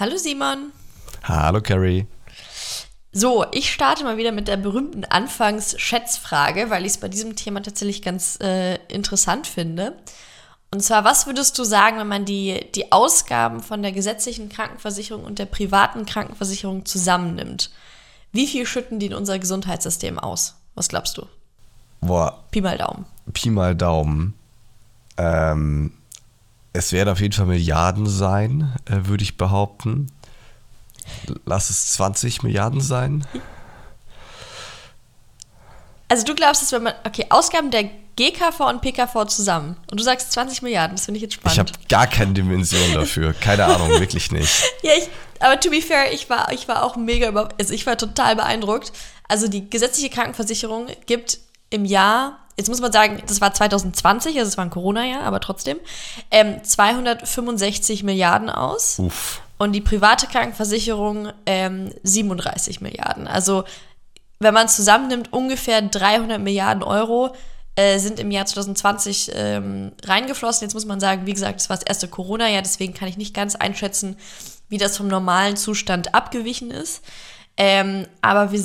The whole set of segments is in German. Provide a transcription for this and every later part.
Hallo Simon. Hallo Carrie. So, ich starte mal wieder mit der berühmten Anfangs-Schätzfrage, weil ich es bei diesem Thema tatsächlich ganz interessant finde. Und zwar, was würdest du sagen, wenn man die Ausgaben von der gesetzlichen Krankenversicherung und der privaten Krankenversicherung zusammennimmt? Wie viel schütten die in unser Gesundheitssystem aus? Was glaubst du? Boah. Pi mal Daumen. Pi mal Daumen. Es werden auf jeden Fall Milliarden sein, würde ich behaupten. Lass es 20 Milliarden sein. Also du glaubst, dass wenn man... Okay, Ausgaben der GKV und PKV zusammen. Und du sagst 20 Milliarden, das finde ich jetzt spannend. Ich habe gar keine Dimension dafür. Keine Ahnung, wirklich nicht. Ja, aber to be fair, ich war auch mega... Also ich war total beeindruckt. Also die gesetzliche Krankenversicherung gibt im Jahr... Jetzt muss man sagen, das war 2020, also es war ein Corona-Jahr, aber trotzdem, 265 Milliarden aus. Uff. Und die private Krankenversicherung 37 Milliarden. Also wenn man es zusammennimmt, ungefähr 300 Milliarden Euro sind im Jahr 2020 reingeflossen. Jetzt muss man sagen, wie gesagt, das war das erste Corona-Jahr, deswegen kann ich nicht ganz einschätzen, wie das vom normalen Zustand abgewichen ist. Aber wir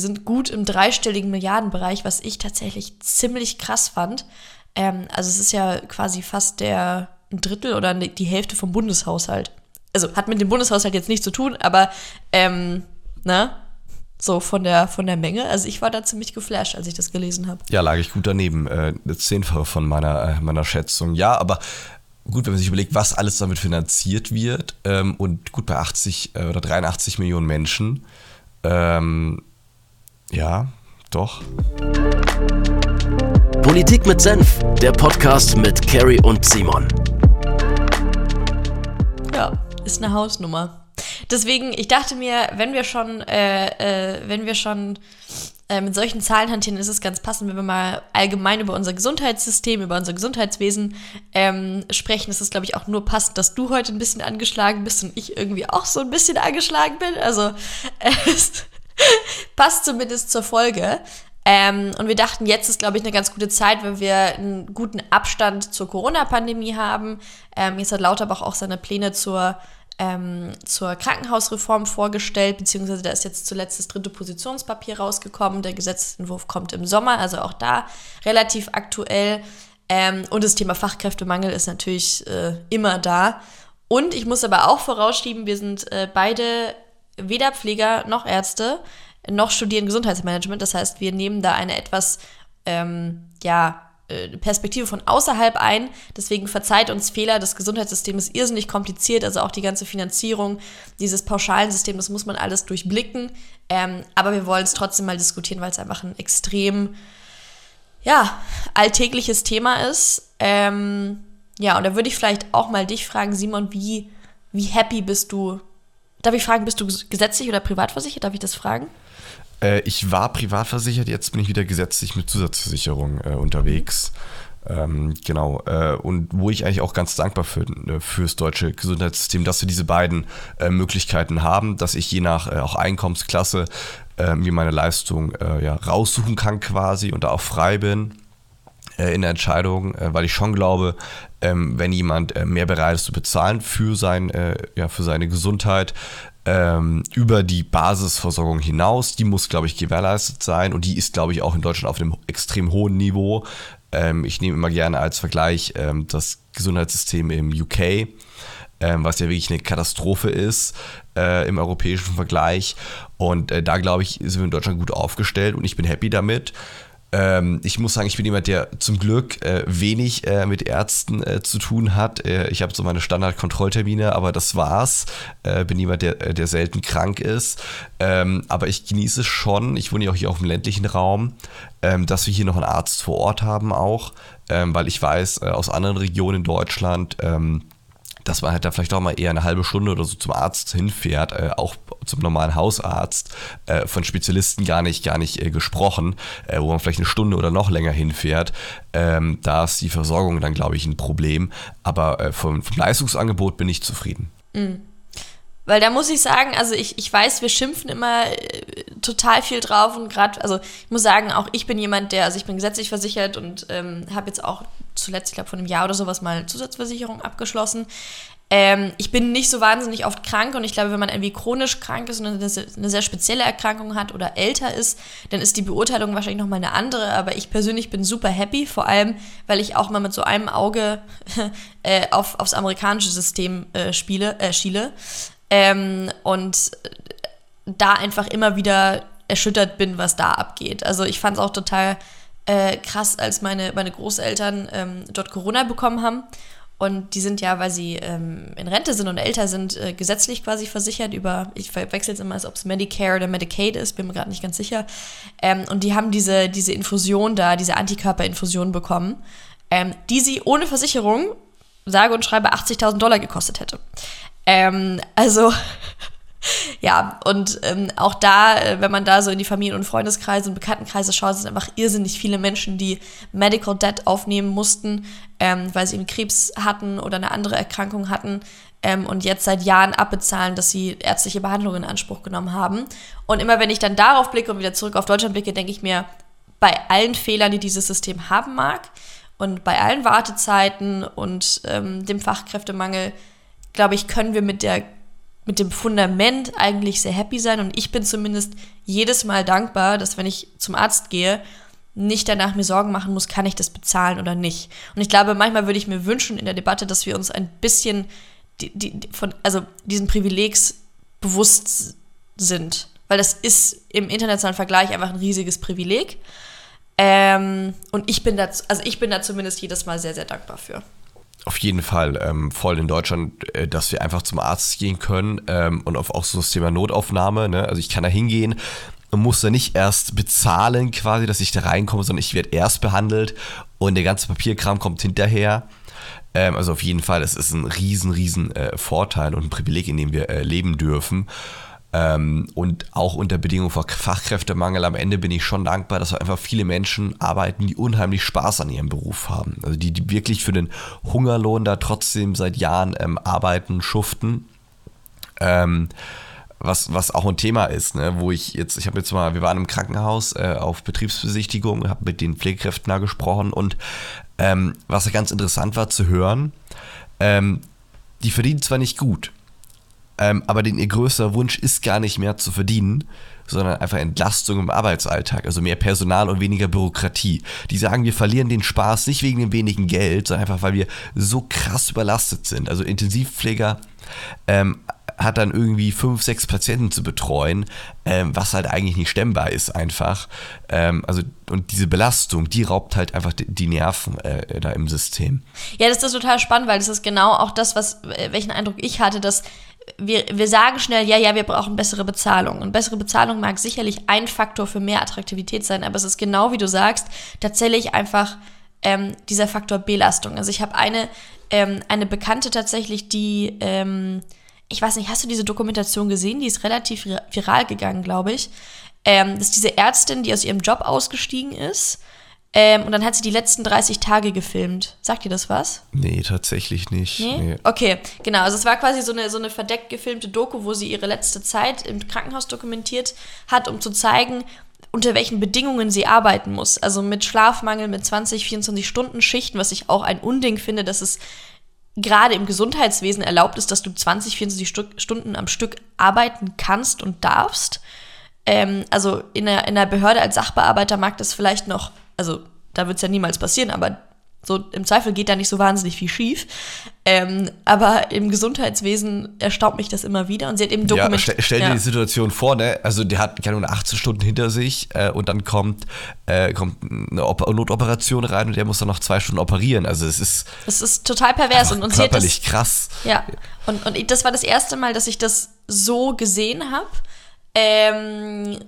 sind gut im dreistelligen Milliardenbereich, was ich tatsächlich ziemlich krass fand. Also es ist ja quasi fast ein Drittel oder die Hälfte vom Bundeshaushalt. Also hat mit dem Bundeshaushalt jetzt nichts zu tun, aber so von der Menge. Also ich war da ziemlich geflasht, als ich das gelesen habe. Ja, lag ich gut daneben. 10-fache von meiner Schätzung. Ja, aber... Gut, wenn man sich überlegt, was alles damit finanziert wird, und gut bei 80 oder 83 Millionen Menschen. Ja, doch. Politik mit Senf, der Podcast mit Carrie und Simon. Ja, ist eine Hausnummer. Deswegen, ich dachte mir, wenn wir schon mit solchen Zahlen hantieren, ist es ganz passend, wenn wir mal allgemein über unser Gesundheitssystem, über unser Gesundheitswesen sprechen. Es ist, glaube ich, auch nur passend, dass du heute ein bisschen angeschlagen bist und ich irgendwie auch so ein bisschen angeschlagen bin. Also es passt zumindest zur Folge. Und wir dachten, jetzt ist, glaube ich, eine ganz gute Zeit, wenn wir einen guten Abstand zur Corona-Pandemie haben. Jetzt hat Lauterbach auch seine Pläne zur Krankenhausreform vorgestellt, beziehungsweise da ist jetzt zuletzt das 3. Positionspapier rausgekommen. Der Gesetzentwurf kommt im Sommer, also auch da relativ aktuell. Und das Thema Fachkräftemangel ist natürlich immer da. Und ich muss aber auch vorausschieben, wir sind beide weder Pfleger noch Ärzte, noch studieren Gesundheitsmanagement. Das heißt, wir nehmen da eine etwas, Perspektive von außerhalb ein. Deswegen verzeiht uns Fehler. Das Gesundheitssystem ist irrsinnig kompliziert, also auch die ganze Finanzierung, dieses pauschalen System, das muss man alles durchblicken. Aber wir wollen es trotzdem mal diskutieren, weil es einfach ein extrem alltägliches Thema ist. Und da würde ich vielleicht auch mal dich fragen, Simon, wie happy bist du? Darf ich fragen, bist du gesetzlich oder privat versichert? Darf ich das fragen? Ich war privat versichert, jetzt bin ich wieder gesetzlich mit Zusatzversicherung unterwegs. Und wo ich eigentlich auch ganz dankbar fürs deutsche Gesundheitssystem, dass wir diese beiden Möglichkeiten haben, dass ich je nach auch Einkommensklasse mir meine Leistung raussuchen kann quasi und da auch frei bin in der Entscheidung, weil ich schon glaube, wenn jemand mehr bereit ist zu bezahlen für seine Gesundheit, über die Basisversorgung hinaus, die muss, glaube ich, gewährleistet sein und die ist, glaube ich, auch in Deutschland auf einem extrem hohen Niveau. Ich nehme immer gerne als Vergleich das Gesundheitssystem im UK, was ja wirklich eine Katastrophe ist im europäischen Vergleich, und da, glaube ich, sind wir in Deutschland gut aufgestellt und ich bin happy damit. Ich muss sagen, ich bin jemand, der zum Glück wenig mit Ärzten zu tun hat. Ich habe so meine Standard-Kontrolltermine, aber das war's. Bin jemand, der selten krank ist. Aber ich genieße schon, ich wohne ja auch hier auf dem ländlichen Raum, dass wir hier noch einen Arzt vor Ort haben auch, weil ich weiß, aus anderen Regionen in Deutschland, dass man halt da vielleicht auch mal eher eine halbe Stunde oder so zum Arzt hinfährt, auch zum normalen Hausarzt, von Spezialisten gar nicht gesprochen, wo man vielleicht eine Stunde oder noch länger hinfährt. Da ist die Versorgung dann, glaube ich, ein Problem. Aber vom Leistungsangebot bin ich zufrieden. Mhm. Weil da muss ich sagen, also ich weiß, wir schimpfen immer total viel drauf und gerade, also ich muss sagen, auch ich bin jemand, ich bin gesetzlich versichert und habe jetzt auch zuletzt, ich glaube, vor einem Jahr oder sowas mal eine Zusatzversicherung abgeschlossen. Ich bin nicht so wahnsinnig oft krank und ich glaube, wenn man irgendwie chronisch krank ist und eine sehr spezielle Erkrankung hat oder älter ist, dann ist die Beurteilung wahrscheinlich nochmal eine andere, aber ich persönlich bin super happy, vor allem, weil ich auch mal mit so einem Auge aufs amerikanische System schiele und da einfach immer wieder erschüttert bin, was da abgeht. Also ich fand es auch total krass, als meine Großeltern dort Corona bekommen haben. Und die sind ja, weil sie in Rente sind und älter sind, gesetzlich quasi versichert über, ich verwechsel es immer, als ob es Medicare oder Medicaid ist, bin mir gerade nicht ganz sicher. Und die haben diese Infusion da, diese Antikörperinfusion bekommen, die sie ohne Versicherung, sage und schreibe, $80.000 gekostet hätte. Also... Ja, und auch da, wenn man da so in die Familien- und Freundeskreise und Bekanntenkreise schaut, sind einfach irrsinnig viele Menschen, die Medical Debt aufnehmen mussten, weil sie eben Krebs hatten oder eine andere Erkrankung hatten und jetzt seit Jahren abbezahlen, dass sie ärztliche Behandlungen in Anspruch genommen haben. Und immer wenn ich dann darauf blicke und wieder zurück auf Deutschland blicke, denke ich mir, bei allen Fehlern, die dieses System haben mag und bei allen Wartezeiten und dem Fachkräftemangel, glaube ich, können wir mit dem Fundament eigentlich sehr happy sein. Und ich bin zumindest jedes Mal dankbar, dass, wenn ich zum Arzt gehe, nicht danach mir Sorgen machen muss, kann ich das bezahlen oder nicht. Und ich glaube, manchmal würde ich mir wünschen in der Debatte, dass wir uns ein bisschen diesen Privilegs bewusst sind. Weil das ist im internationalen Vergleich einfach ein riesiges Privileg. Und ich bin da zumindest jedes Mal sehr, sehr dankbar für. Auf jeden Fall, voll in Deutschland, dass wir einfach zum Arzt gehen können und auch so das Thema Notaufnahme, ne? Also ich kann da hingehen und muss da nicht erst bezahlen quasi, dass ich da reinkomme, sondern ich werde erst behandelt und der ganze Papierkram kommt hinterher. Also auf jeden Fall, es ist ein riesen Vorteil und ein Privileg, in dem wir leben dürfen. Und auch unter Bedingungen von Fachkräftemangel am Ende bin ich schon dankbar, dass einfach viele Menschen arbeiten, die unheimlich Spaß an ihrem Beruf haben. Also die wirklich für den Hungerlohn da trotzdem seit Jahren arbeiten, schuften. Was auch ein Thema ist, ne? Wo wir waren im Krankenhaus auf Betriebsbesichtigung, habe mit den Pflegekräften da gesprochen und was ganz interessant war zu hören, die verdienen zwar nicht gut, aber ihr größter Wunsch ist gar nicht mehr zu verdienen, sondern einfach Entlastung im Arbeitsalltag, also mehr Personal und weniger Bürokratie. Die sagen, wir verlieren den Spaß nicht wegen dem wenigen Geld, sondern einfach, weil wir so krass überlastet sind. Also Intensivpfleger hat dann irgendwie 5, 6 Patienten zu betreuen, was halt eigentlich nicht stemmbar ist einfach. Und diese Belastung, die raubt halt einfach die Nerven da im System. Ja, das ist total spannend, weil das ist genau auch das, welchen Eindruck ich hatte, dass wir sagen schnell, ja, wir brauchen bessere Bezahlung. Und bessere Bezahlung mag sicherlich ein Faktor für mehr Attraktivität sein, aber es ist genau, wie du sagst, tatsächlich einfach dieser Faktor Belastung. Also ich habe eine Bekannte tatsächlich, die, ich weiß nicht, hast du diese Dokumentation gesehen? Die ist relativ viral gegangen, glaube ich. Das ist diese Ärztin, die aus ihrem Job ausgestiegen ist. Und dann hat sie die letzten 30 Tage gefilmt. Sagt ihr das was? Nee, tatsächlich nicht. Nee? Okay, genau. Also es war quasi so eine verdeckt gefilmte Doku, wo sie ihre letzte Zeit im Krankenhaus dokumentiert hat, um zu zeigen, unter welchen Bedingungen sie arbeiten muss. Also mit Schlafmangel, mit 20, 24 Stunden Schichten, was ich auch ein Unding finde, dass es gerade im Gesundheitswesen erlaubt ist, dass du 20, 24 Stunden am Stück arbeiten kannst und darfst. Also in einer Behörde als Sachbearbeiter mag das vielleicht noch... Also da wird es ja niemals passieren, aber so im Zweifel geht da nicht so wahnsinnig viel schief. Aber im Gesundheitswesen erstaunt mich das immer wieder. Und sie hat eben dokumentiert. Ja, stell dir die Situation vor, ne? Also der hat keine 18 Stunden hinter sich und dann kommt eine Notoperation rein und der muss dann noch 2 Stunden operieren. Also es ist total pervers und körperlich krass. Ja. Und das war das erste Mal, dass ich das so gesehen habe.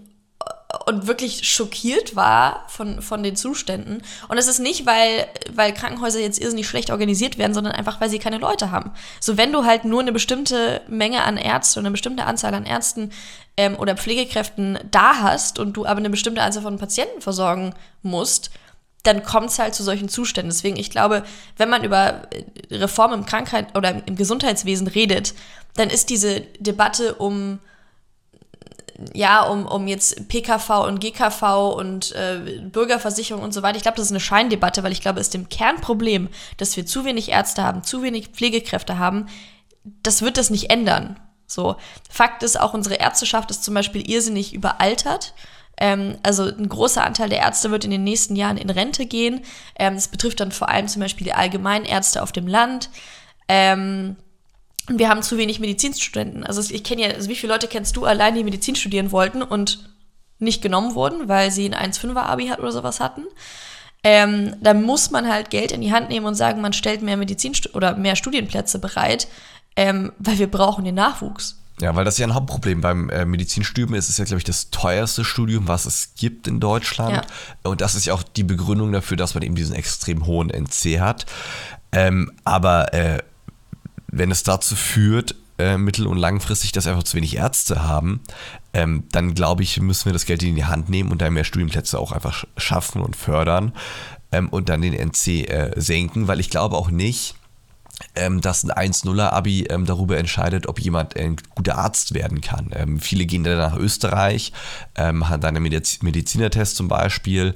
Und wirklich schockiert war von den Zuständen. Und es ist nicht, weil Krankenhäuser jetzt irrsinnig schlecht organisiert werden, sondern einfach, weil sie keine Leute haben. So, wenn du halt nur eine bestimmte Menge an Ärzten und eine bestimmte Anzahl an Ärzten oder Pflegekräften da hast und du aber eine bestimmte Anzahl von Patienten versorgen musst, dann kommt es halt zu solchen Zuständen. Deswegen, ich glaube, wenn man über Reformen im Krankheit- oder im Gesundheitswesen redet, dann ist diese Debatte um jetzt PKV und GKV und Bürgerversicherung und so weiter. Ich glaube, das ist eine Scheindebatte, weil ich glaube, es ist dem Kernproblem, dass wir zu wenig Ärzte haben, zu wenig Pflegekräfte haben, das wird das nicht ändern. So. Fakt ist, auch unsere Ärzteschaft ist zum Beispiel irrsinnig überaltert. Also ein großer Anteil der Ärzte wird in den nächsten Jahren in Rente gehen. Das betrifft dann vor allem zum Beispiel die Allgemeinärzte auf dem Land. Wir haben zu wenig Medizinstudenten. Also ich kenne ja, also wie viele Leute kennst du allein, die Medizin studieren wollten und nicht genommen wurden, weil sie ein 1,5er-Abi oder sowas hatten? Da muss man halt Geld in die Hand nehmen und sagen, man stellt mehr mehr Studienplätze bereit, weil wir brauchen den Nachwuchs. Ja, weil das ja ein Hauptproblem beim Medizinstudium ist. Es ist ja, glaube ich, das teuerste Studium, was es gibt in Deutschland. Ja. Und das ist ja auch die Begründung dafür, dass man eben diesen extrem hohen NC hat. Aber wenn es dazu führt, mittel- und langfristig, dass einfach zu wenig Ärzte haben, dann glaube ich, müssen wir das Geld in die Hand nehmen und da mehr Studienplätze auch einfach schaffen und fördern und dann den NC senken, weil ich glaube auch nicht, dass ein 1,0er-Abi darüber entscheidet, ob jemand ein guter Arzt werden kann. Viele gehen dann nach Österreich, haben dann einen Medizinertest zum Beispiel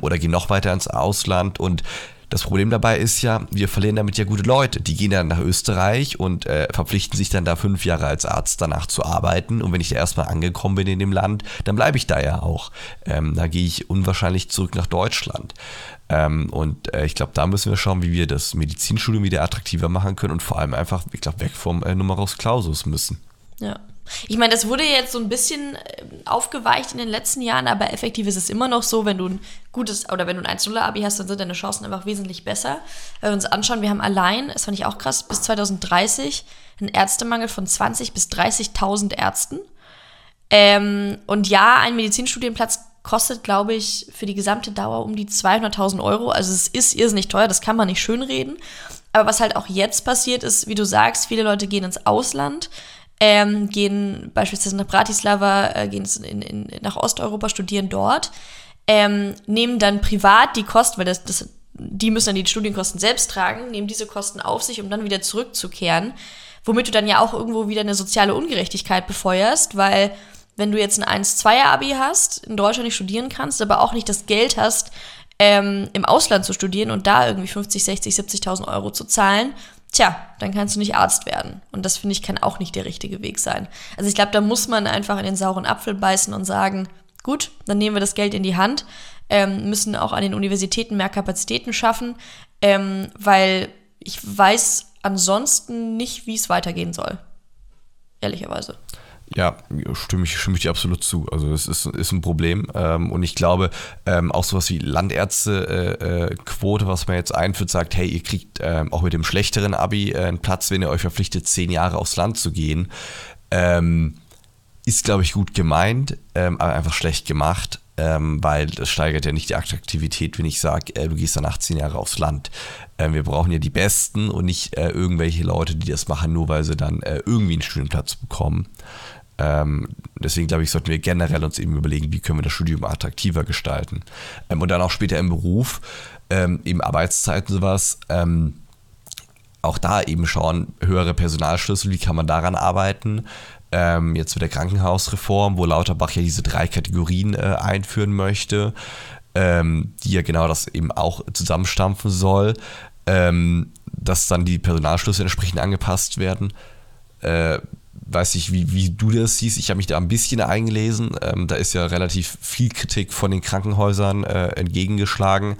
oder gehen noch weiter ins Ausland. Und das Problem dabei ist ja, wir verlieren damit ja gute Leute. Die gehen dann nach Österreich und verpflichten sich dann da 5 Jahre als Arzt danach zu arbeiten. Und wenn ich da erstmal angekommen bin in dem Land, dann bleibe ich da ja auch. Da gehe ich unwahrscheinlich zurück nach Deutschland. Und ich glaube, da müssen wir schauen, wie wir das Medizinstudium wieder attraktiver machen können und vor allem einfach, ich glaube, weg vom Numerus Clausus müssen. Ja. Ich meine, das wurde jetzt so ein bisschen aufgeweicht in den letzten Jahren, aber effektiv ist es immer noch so, wenn du ein gutes oder wenn du ein 1,0er-Abi hast, dann sind deine Chancen einfach wesentlich besser. Wenn wir uns anschauen, wir haben allein, das fand ich auch krass, bis 2030 einen Ärztemangel von 20.000 bis 30.000 Ärzten. Und ja, ein Medizinstudienplatz kostet, glaube ich, für die gesamte Dauer um die 200.000 Euro. Also es ist irrsinnig teuer, das kann man nicht schönreden. Aber was halt auch jetzt passiert ist, wie du sagst, viele Leute gehen ins Ausland, gehen beispielsweise nach Bratislava, gehen nach Osteuropa, studieren dort, nehmen dann privat die Kosten, weil die müssen dann die Studienkosten selbst tragen, nehmen diese Kosten auf sich, um dann wieder zurückzukehren, womit du dann ja auch irgendwo wieder eine soziale Ungerechtigkeit befeuerst, weil wenn du jetzt ein 1,2er-Abi hast, in Deutschland nicht studieren kannst, aber auch nicht das Geld hast, im Ausland zu studieren und da irgendwie 50, 60, 70.000 Euro zu zahlen, tja, dann kannst du nicht Arzt werden. Und das, finde ich, kann auch nicht der richtige Weg sein. Also ich glaube, da muss man einfach in den sauren Apfel beißen und sagen, gut, dann nehmen wir das Geld in die Hand, müssen auch an den Universitäten mehr Kapazitäten schaffen, weil ich weiß ansonsten nicht, wie es weitergehen soll. Ehrlicherweise. Ja, stimme ich dir absolut zu. Also das ist ein Problem. Und ich glaube, auch sowas wie Landärztequote, was man jetzt einführt, sagt, hey, ihr kriegt auch mit dem schlechteren Abi einen Platz, wenn ihr euch verpflichtet, 10 Jahre aufs Land zu gehen. Ist, glaube ich, gut gemeint, aber einfach schlecht gemacht, weil das steigert ja nicht die Attraktivität, wenn ich sage, du gehst dann 18 Jahre aufs Land. Wir brauchen ja die Besten und nicht irgendwelche Leute, die das machen, nur weil sie dann irgendwie einen Studienplatz bekommen. Deswegen glaube ich, sollten wir generell uns eben überlegen, wie können wir das Studium attraktiver gestalten. Und dann auch später im Beruf, eben Arbeitszeiten sowas, auch da eben schauen, höhere Personalschlüssel, wie kann man daran arbeiten. Jetzt mit der Krankenhausreform, wo Lauterbach ja diese 3 Kategorien einführen möchte, die ja genau das eben auch zusammenstampfen soll, dass dann die Personalschlüssel entsprechend angepasst werden. Weiß nicht, wie du das siehst. Ich habe mich da ein bisschen eingelesen. Da ist ja relativ viel Kritik von den Krankenhäusern entgegengeschlagen.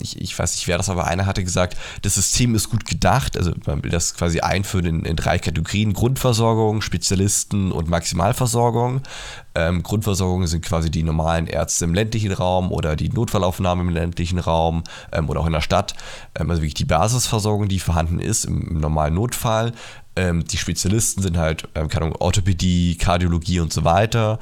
Ich weiß nicht, wer das, aber einer hatte gesagt, das System ist gut gedacht. Also man will das quasi einführen in 3 Kategorien. Grundversorgung, Spezialisten und Maximalversorgung. Grundversorgung sind quasi die normalen Ärzte im ländlichen Raum oder die Notfallaufnahme im ländlichen Raum oder auch in der Stadt. Also wirklich die Basisversorgung, die vorhanden ist im normalen Notfall. Die Spezialisten sind halt, keine Ahnung, Orthopädie, Kardiologie und so weiter,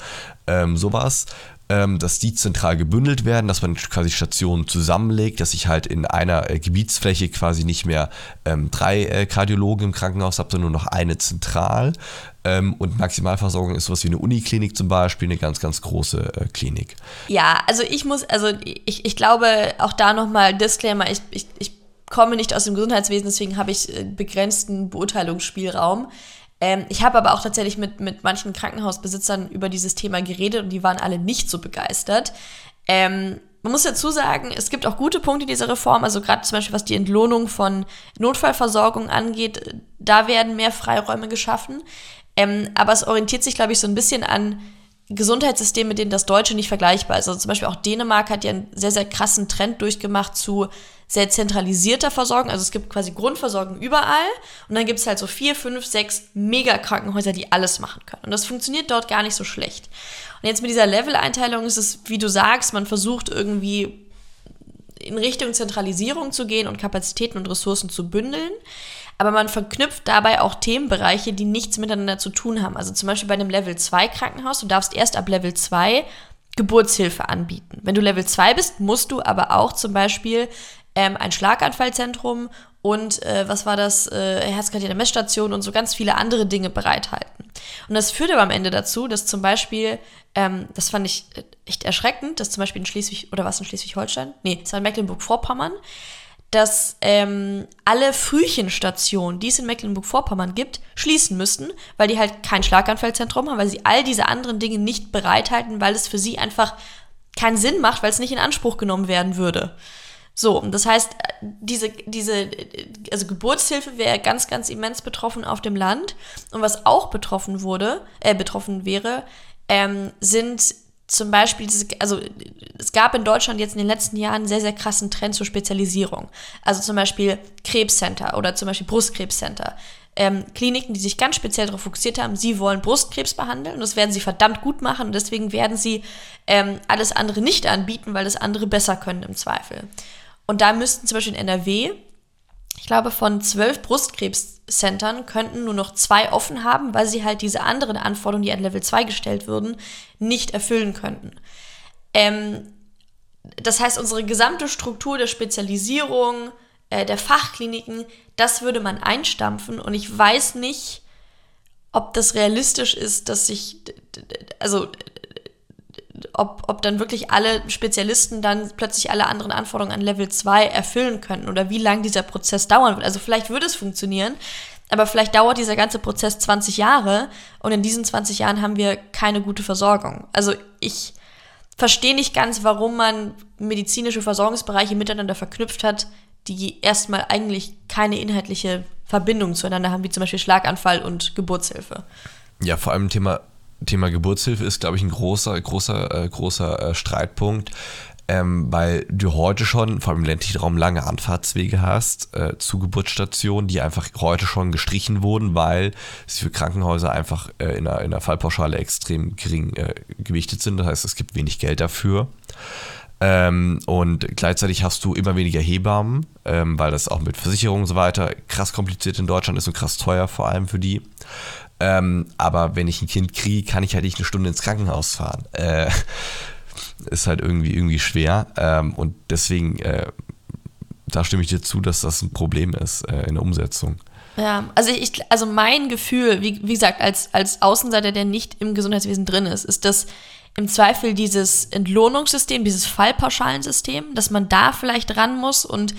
sowas, dass die zentral gebündelt werden, dass man quasi Stationen zusammenlegt, dass ich halt in einer Gebietsfläche quasi nicht mehr 3 Kardiologen im Krankenhaus habe, sondern nur noch eine zentral. Und Maximalversorgung ist sowas wie eine Uniklinik zum Beispiel, eine ganz, ganz große Klinik. Ja, also ich glaube, auch da nochmal Disclaimer, ich komme nicht aus dem Gesundheitswesen, deswegen habe ich begrenzten Beurteilungsspielraum. Ich habe aber auch tatsächlich mit manchen Krankenhausbesitzern über dieses Thema geredet und die waren alle nicht so begeistert. Man muss dazu sagen, es gibt auch gute Punkte in dieser Reform, also gerade zum Beispiel was die Entlohnung von Notfallversorgung angeht, da werden mehr Freiräume geschaffen. Aber es orientiert sich, glaube ich, so ein bisschen an Gesundheitssystem, mit denen das Deutsche nicht vergleichbar ist. Also zum Beispiel auch Dänemark hat ja einen sehr, sehr krassen Trend durchgemacht zu sehr zentralisierter Versorgung. Also es gibt quasi Grundversorgung überall und dann gibt es halt so 4, 5, 6 Mega-Krankenhäuser, die alles machen können. Und das funktioniert dort gar nicht so schlecht. Und jetzt mit dieser Level-Einteilung ist es, wie du sagst, man versucht irgendwie in Richtung Zentralisierung zu gehen und Kapazitäten und Ressourcen zu bündeln. Aber man verknüpft dabei auch Themenbereiche, die nichts miteinander zu tun haben. Also zum Beispiel bei einem Level-2-Krankenhaus, du darfst erst ab Level 2 Geburtshilfe anbieten. Wenn du Level 2 bist, musst du aber auch zum Beispiel ein Schlaganfallzentrum und Herzkatheter-Messstation und so ganz viele andere Dinge bereithalten. Und das führt aber am Ende dazu, dass zum Beispiel, das fand ich echt erschreckend, dass zum Beispiel in Schleswig-Holstein? Nee, es war in Mecklenburg-Vorpommern, dass alle Frühchenstationen, die es in Mecklenburg-Vorpommern gibt, schließen müssten, weil die halt kein Schlaganfallzentrum haben, weil sie all diese anderen Dinge nicht bereithalten, weil es für sie einfach keinen Sinn macht, weil es nicht in Anspruch genommen werden würde. So, das heißt, diese Geburtshilfe wäre ganz, ganz immens betroffen auf dem Land. Und was auch betroffen wäre, sind zum Beispiel, es gab in Deutschland jetzt in den letzten Jahren einen sehr, sehr krassen Trend zur Spezialisierung. Also zum Beispiel Krebscenter oder zum Beispiel Brustkrebscenter. Kliniken, die sich ganz speziell darauf fokussiert haben, sie wollen Brustkrebs behandeln und das werden sie verdammt gut machen und deswegen werden sie alles andere nicht anbieten, weil das andere besser können im Zweifel. Und da müssten zum Beispiel in NRW, ich glaube, von 12 Brustkrebszentren könnten nur noch 2 offen haben, weil sie halt diese anderen Anforderungen, die an Level 2 gestellt würden, nicht erfüllen könnten. Das heißt, unsere gesamte Struktur der Spezialisierung, der Fachkliniken, das würde man einstampfen und ich weiß nicht, ob das realistisch ist, dass ob dann wirklich alle Spezialisten dann plötzlich alle anderen Anforderungen an Level 2 erfüllen können oder wie lang dieser Prozess dauern wird. Also vielleicht würde es funktionieren, aber vielleicht dauert dieser ganze Prozess 20 Jahre und in diesen 20 Jahren haben wir keine gute Versorgung. Also ich verstehe nicht ganz, warum man medizinische Versorgungsbereiche miteinander verknüpft hat, die erstmal eigentlich keine inhaltliche Verbindung zueinander haben, wie zum Beispiel Schlaganfall und Geburtshilfe. Ja, vor allem Thema Geburtshilfe ist, glaube ich, ein großer Streitpunkt, weil du heute schon, vor allem im ländlichen Raum, lange Anfahrtswege hast zu Geburtsstationen, die einfach heute schon gestrichen wurden, weil sie für Krankenhäuser einfach in der Fallpauschale extrem gering gewichtet sind. Das heißt, es gibt wenig Geld dafür. Und gleichzeitig hast du immer weniger Hebammen, weil das auch mit Versicherungen und so weiter krass kompliziert in Deutschland ist und krass teuer vor allem für die. Aber wenn ich ein Kind kriege, kann ich halt nicht eine Stunde ins Krankenhaus fahren. Ist halt irgendwie schwer. Und deswegen, da stimme ich dir zu, dass das ein Problem ist in der Umsetzung. Ja, also mein Gefühl, wie gesagt, als Außenseiter, der nicht im Gesundheitswesen drin ist, ist, dass im Zweifel dieses Entlohnungssystem, dieses Fallpauschalensystem, dass man da vielleicht ran muss und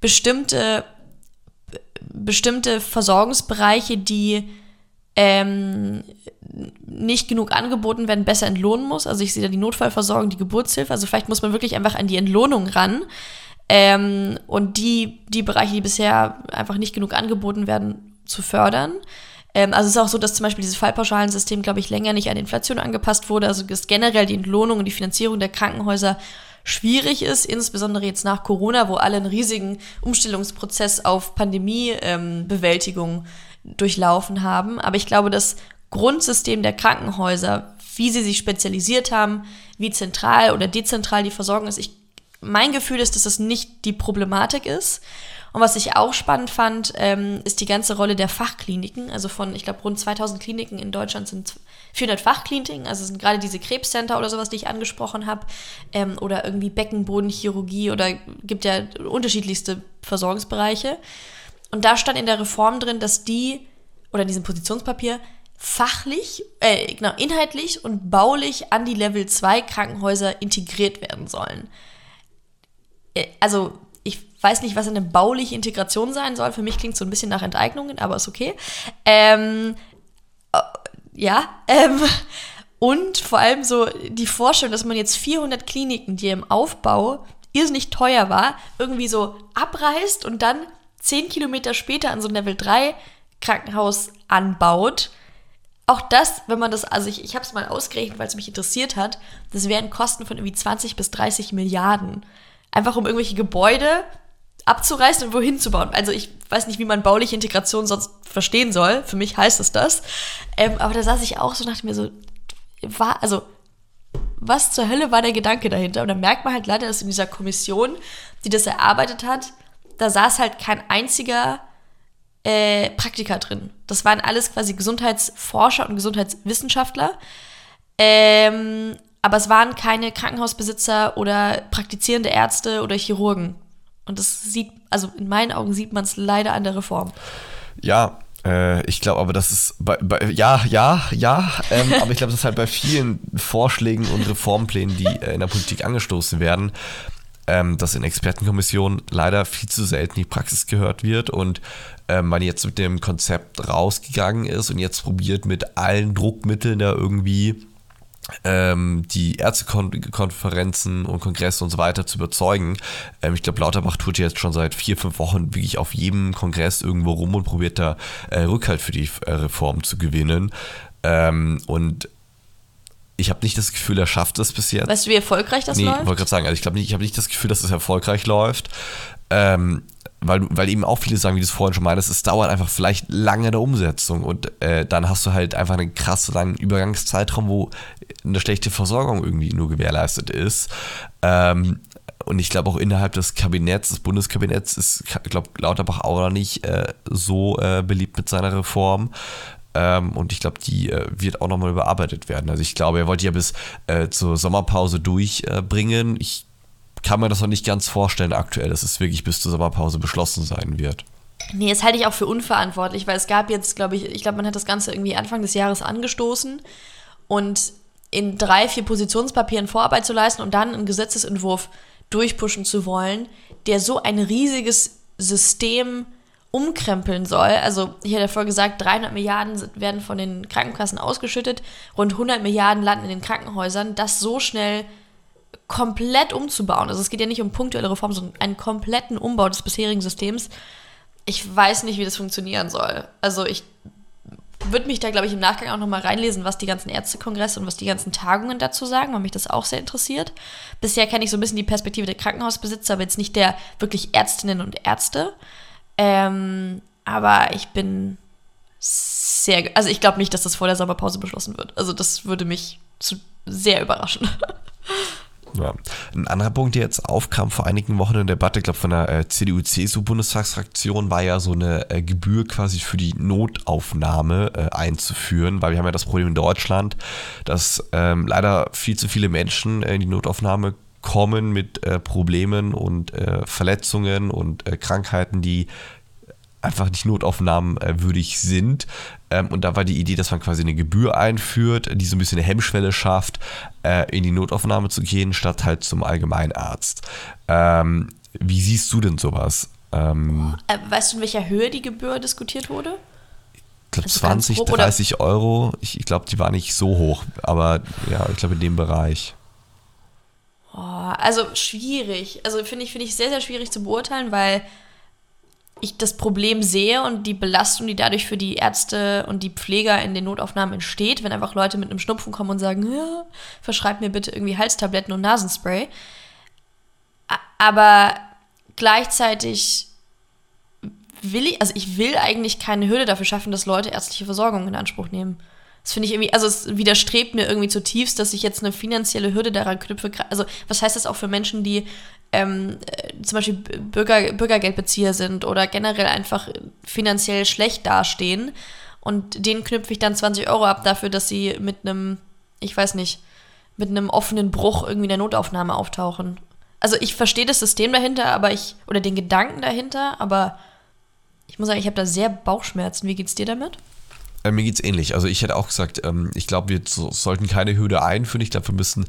bestimmte Versorgungsbereiche, die nicht genug angeboten werden, besser entlohnen muss. Also ich sehe da die Notfallversorgung, die Geburtshilfe. Also vielleicht muss man wirklich einfach an die Entlohnung ran und die Bereiche, die bisher einfach nicht genug angeboten werden, zu fördern. Also es ist auch so, dass zum Beispiel dieses Fallpauschalensystem, glaube ich, länger nicht an Inflation angepasst wurde. Also dass generell die Entlohnung und die Finanzierung der Krankenhäuser schwierig ist, insbesondere jetzt nach Corona, wo alle einen riesigen Umstellungsprozess auf Pandemiebewältigung durchlaufen haben. Aber ich glaube, das Grundsystem der Krankenhäuser, wie sie sich spezialisiert haben, wie zentral oder dezentral die Versorgung ist, mein Gefühl ist, dass das nicht die Problematik ist. Und was ich auch spannend fand, ist die ganze Rolle der Fachkliniken. Also von, ich glaube, rund 2000 Kliniken in Deutschland sind 400 Fachkliniken. Also es sind gerade diese Krebscenter oder sowas, die ich angesprochen habe. Oder irgendwie Beckenbodenchirurgie oder gibt ja unterschiedlichste Versorgungsbereiche. Und da stand in der Reform drin, dass die, oder in diesem Positionspapier, inhaltlich und baulich an die Level 2 Krankenhäuser integriert werden sollen. Also ich weiß nicht, was eine bauliche Integration sein soll. Für mich klingt es so ein bisschen nach Enteignungen, aber ist okay. Und vor allem so die Vorstellung, dass man jetzt 400 Kliniken, die im Aufbau irrsinnig teuer war, irgendwie so abreißt und dann 10 Kilometer später an so ein Level-3-Krankenhaus anbaut. Auch das, wenn man das, also ich habe es mal ausgerechnet, weil es mich interessiert hat, das wären Kosten von irgendwie 20 bis 30 Milliarden. Einfach um irgendwelche Gebäude abzureißen und wohin zu bauen. Also ich weiß nicht, wie man bauliche Integration sonst verstehen soll. Für mich heißt es das. Aber da saß ich auch so und dachte mir so, was zur Hölle war der Gedanke dahinter? Und da merkt man halt leider, dass in dieser Kommission, die das erarbeitet hat, da saß halt kein einziger Praktiker drin. Das waren alles quasi Gesundheitsforscher und Gesundheitswissenschaftler. Aber es waren keine Krankenhausbesitzer oder praktizierende Ärzte oder Chirurgen. Und das sieht, also in meinen Augen sieht man es leider an der Reform. Ja, ich glaube aber, das ist aber ich glaube, das ist halt bei vielen Vorschlägen und Reformplänen, die in der Politik angestoßen werden, dass in Expertenkommissionen leider viel zu selten die Praxis gehört wird und man jetzt mit dem Konzept rausgegangen ist und jetzt probiert mit allen Druckmitteln da irgendwie die Ärztekonferenzen und Kongresse und so weiter zu überzeugen. Ich glaube, Lauterbach tut jetzt schon seit 4-5 Wochen wirklich auf jedem Kongress irgendwo rum und probiert da Rückhalt für die Reform zu gewinnen. Und ich habe nicht das Gefühl, er schafft es bis jetzt. Weißt du, wie erfolgreich das läuft? Nee, wollte gerade sagen, also ich habe nicht das Gefühl, dass es erfolgreich läuft, weil eben auch viele sagen, wie du es vorhin schon meintest, es dauert einfach vielleicht lange in der Umsetzung und dann hast du halt einfach einen krass langen Übergangszeitraum, wo eine schlechte Versorgung irgendwie nur gewährleistet ist. Und ich glaube auch innerhalb des Kabinetts, des Bundeskabinetts ist, glaube Lauterbach auch noch nicht so beliebt mit seiner Reform. Und ich glaube, die wird auch nochmal überarbeitet werden. Also ich glaube, er wollte ja bis zur Sommerpause durchbringen. Ich kann mir das noch nicht ganz vorstellen aktuell, dass es wirklich bis zur Sommerpause beschlossen sein wird. Nee, das halte ich auch für unverantwortlich, weil es gab jetzt, glaube ich, man hat das Ganze irgendwie Anfang des Jahres angestoßen und in 3-4 Positionspapieren Vorarbeit zu leisten und dann einen Gesetzesentwurf durchpushen zu wollen, der so ein riesiges System umkrempeln soll. Also ich hatte ja vorher gesagt, 300 Milliarden werden von den Krankenkassen ausgeschüttet, rund 100 Milliarden landen in den Krankenhäusern, das so schnell komplett umzubauen. Also es geht ja nicht um punktuelle Reformen, sondern einen kompletten Umbau des bisherigen Systems. Ich weiß nicht, wie das funktionieren soll. Also ich würde mich da, glaube ich, im Nachgang auch nochmal reinlesen, was die ganzen Ärztekongresse und was die ganzen Tagungen dazu sagen, weil mich das auch sehr interessiert. Bisher kenne ich so ein bisschen die Perspektive der Krankenhausbesitzer, aber jetzt nicht der wirklich Ärztinnen und Ärzte. Aber ich bin sehr... Also ich glaube nicht, dass das vor der Sommerpause beschlossen wird. Also das würde mich sehr überraschen. Ja. Ein anderer Punkt, der jetzt aufkam vor einigen Wochen in der Debatte, ich glaube von der CDU-CSU-Bundestagsfraktion, war ja so eine Gebühr quasi für die Notaufnahme einzuführen, weil wir haben ja das Problem in Deutschland, dass leider viel zu viele Menschen in die Notaufnahme kommen mit Problemen und Verletzungen und Krankheiten, die einfach nicht notaufnahmenwürdig sind. Und da war die Idee, dass man quasi eine Gebühr einführt, die so ein bisschen eine Hemmschwelle schafft, in die Notaufnahme zu gehen, statt halt zum Allgemeinarzt. Wie siehst du denn sowas? Weißt du, in welcher Höhe die Gebühr diskutiert wurde? Ich glaube 20, 30 Euro. Ich glaube, die war nicht so hoch, aber ja, ich glaube in dem Bereich. Also schwierig. Also finde ich sehr, sehr schwierig zu beurteilen, weil ich das Problem sehe und die Belastung, die dadurch für die Ärzte und die Pfleger in den Notaufnahmen entsteht, wenn einfach Leute mit einem Schnupfen kommen und sagen, ja, verschreib mir bitte irgendwie Halstabletten und Nasenspray. Aber gleichzeitig will ich eigentlich keine Hürde dafür schaffen, dass Leute ärztliche Versorgung in Anspruch nehmen. Das finde ich irgendwie, also es widerstrebt mir irgendwie zutiefst, dass ich jetzt eine finanzielle Hürde daran knüpfe. Also was heißt das auch für Menschen, die zum Beispiel Bürgergeldbezieher sind oder generell einfach finanziell schlecht dastehen und denen knüpfe ich dann 20 Euro ab dafür, dass sie mit einem offenen Bruch irgendwie in der Notaufnahme auftauchen. Also ich verstehe das System dahinter, oder den Gedanken dahinter, aber ich muss sagen, ich habe da sehr Bauchschmerzen. Wie geht's dir damit? Mir geht's ähnlich. Also ich hätte auch gesagt, ich glaube, wir sollten keine Hürde einführen. Ich glaube, wir müssen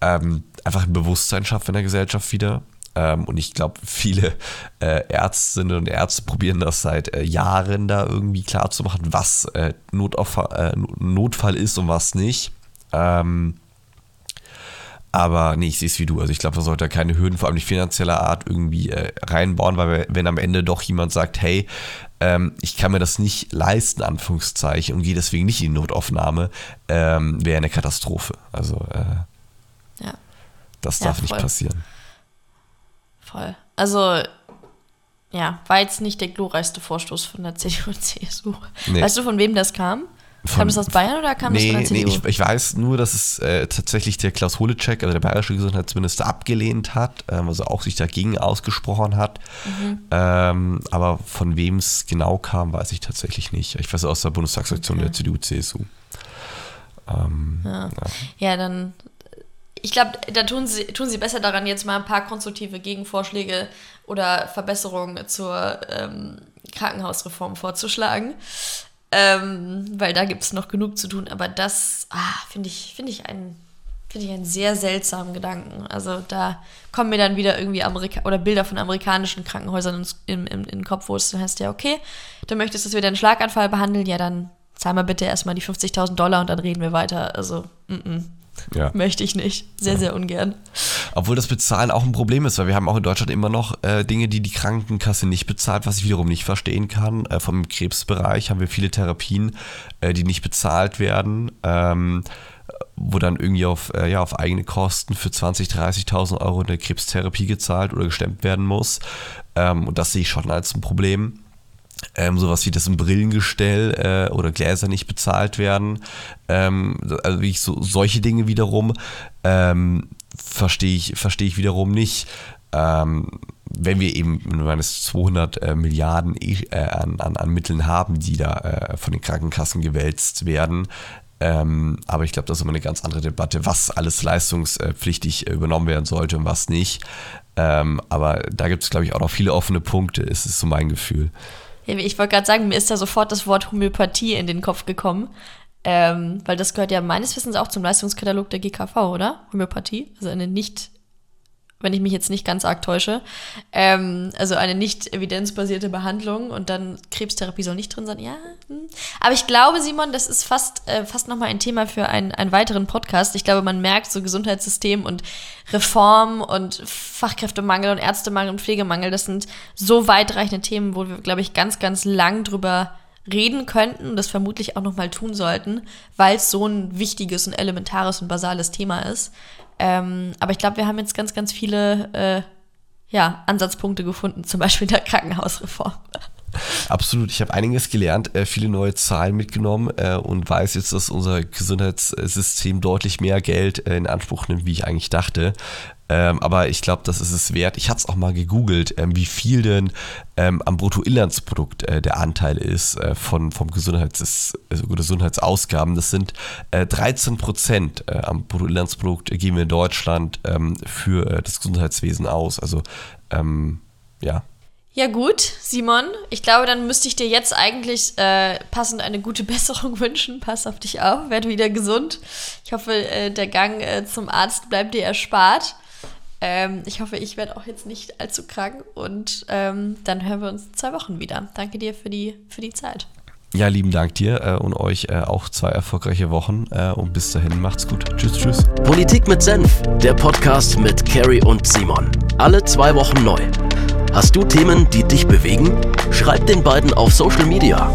einfach ein Bewusstsein schaffen in der Gesellschaft wieder. Und ich glaube, viele Ärztinnen und Ärzte probieren das seit Jahren da irgendwie klarzumachen, was Notfall ist und was nicht. Aber nee, ich sehe es wie du. Also ich glaube, da sollte keine Hürden, vor allem nicht finanzieller Art, irgendwie reinbauen, weil wenn am Ende doch jemand sagt, hey, ich kann mir das nicht leisten, Anführungszeichen, und gehe deswegen nicht in die Notaufnahme, wäre eine Katastrophe. Also ja. Das darf nicht passieren. Voll. Also ja, war jetzt nicht der glorreichste Vorstoß von der CDU und CSU. Nee. Weißt du, von wem das kam? Kam das aus Bayern oder kam das von der CDU? Ich weiß nur, dass es tatsächlich der Klaus Holetschek, also der bayerische Gesundheitsminister, abgelehnt hat, also auch sich dagegen ausgesprochen hat. Mhm. Aber von wem es genau kam, weiß ich tatsächlich nicht. Ich weiß aus der Bundestagsfraktion der CDU, CSU. Dann, ich glaube, da tun sie besser daran, jetzt mal ein paar konstruktive Gegenvorschläge oder Verbesserungen zur Krankenhausreform vorzuschlagen. Weil da gibt es noch genug zu tun, aber das finde ich einen sehr seltsamen Gedanken. Also da kommen mir dann wieder irgendwie Bilder von amerikanischen Krankenhäusern in den Kopf, wo es dann heißt, ja okay, du möchtest, dass wir deinen Schlaganfall behandeln, ja dann zahl mal bitte erstmal die $50.000 und dann reden wir weiter. Also Ja. Möchte ich nicht. Sehr ungern. Obwohl das Bezahlen auch ein Problem ist, weil wir haben auch in Deutschland immer noch Dinge, die die Krankenkasse nicht bezahlt, was ich wiederum nicht verstehen kann. Vom Krebsbereich haben wir viele Therapien, die nicht bezahlt werden, wo dann irgendwie auf eigene Kosten für 20.000, 30.000 Euro eine Krebstherapie gezahlt oder gestemmt werden muss. Und das sehe ich schon als ein Problem. Sowas wie das im Brillengestell oder Gläser nicht bezahlt werden. Also wie ich solche Dinge wiederum verstehe ich wiederum nicht. Wenn wir eben meines 200 Milliarden an Mitteln haben, die da von den Krankenkassen gewälzt werden. Aber ich glaube, das ist immer eine ganz andere Debatte, was alles leistungspflichtig übernommen werden sollte und was nicht. Aber da gibt es, glaube ich, auch noch viele offene Punkte, ist so mein Gefühl. Ich wollte gerade sagen, mir ist da sofort das Wort Homöopathie in den Kopf gekommen, weil das gehört ja meines Wissens auch zum Leistungskatalog der GKV, oder? Homöopathie, also eine nicht, wenn ich mich jetzt nicht ganz arg täusche, also eine nicht evidenzbasierte Behandlung, und dann Krebstherapie soll nicht drin sein, ja. Aber ich glaube, Simon, das ist fast nochmal ein Thema für einen weiteren Podcast. Ich glaube, man merkt so Gesundheitssystem und Reform und Fachkräftemangel und Ärztemangel und Pflegemangel, das sind so weitreichende Themen, wo wir, glaube ich, ganz, ganz lang drüber reden könnten und das vermutlich auch nochmal tun sollten, weil es so ein wichtiges und elementares und basales Thema ist. Aber ich glaube, wir haben jetzt ganz, ganz viele Ansatzpunkte gefunden, zum Beispiel in der Krankenhausreform. Absolut, ich habe einiges gelernt, viele neue Zahlen mitgenommen und weiß jetzt, dass unser Gesundheitssystem deutlich mehr Geld in Anspruch nimmt, wie ich eigentlich dachte. Aber ich glaube, das ist es wert. Ich hatte es auch mal gegoogelt, wie viel denn am Bruttoinlandsprodukt der Anteil ist vom Gesundheitsausgaben. Das sind 13% am Bruttoinlandsprodukt geben wir in Deutschland für das Gesundheitswesen aus. Also ja. Ja gut, Simon, ich glaube, dann müsste ich dir jetzt eigentlich passend eine gute Besserung wünschen. Pass auf dich auf, werd wieder gesund. Ich hoffe, der Gang zum Arzt bleibt dir erspart. Ich hoffe, ich werde auch jetzt nicht allzu krank, und dann hören wir uns in 2 Wochen wieder. Danke dir für die Zeit. Ja, lieben Dank dir und euch auch 2 erfolgreiche Wochen, und bis dahin macht's gut. Tschüss. Politik mit Senf, der Podcast mit Carrie und Simon. Alle 2 Wochen neu. Hast du Themen, die dich bewegen? Schreib den beiden auf Social Media.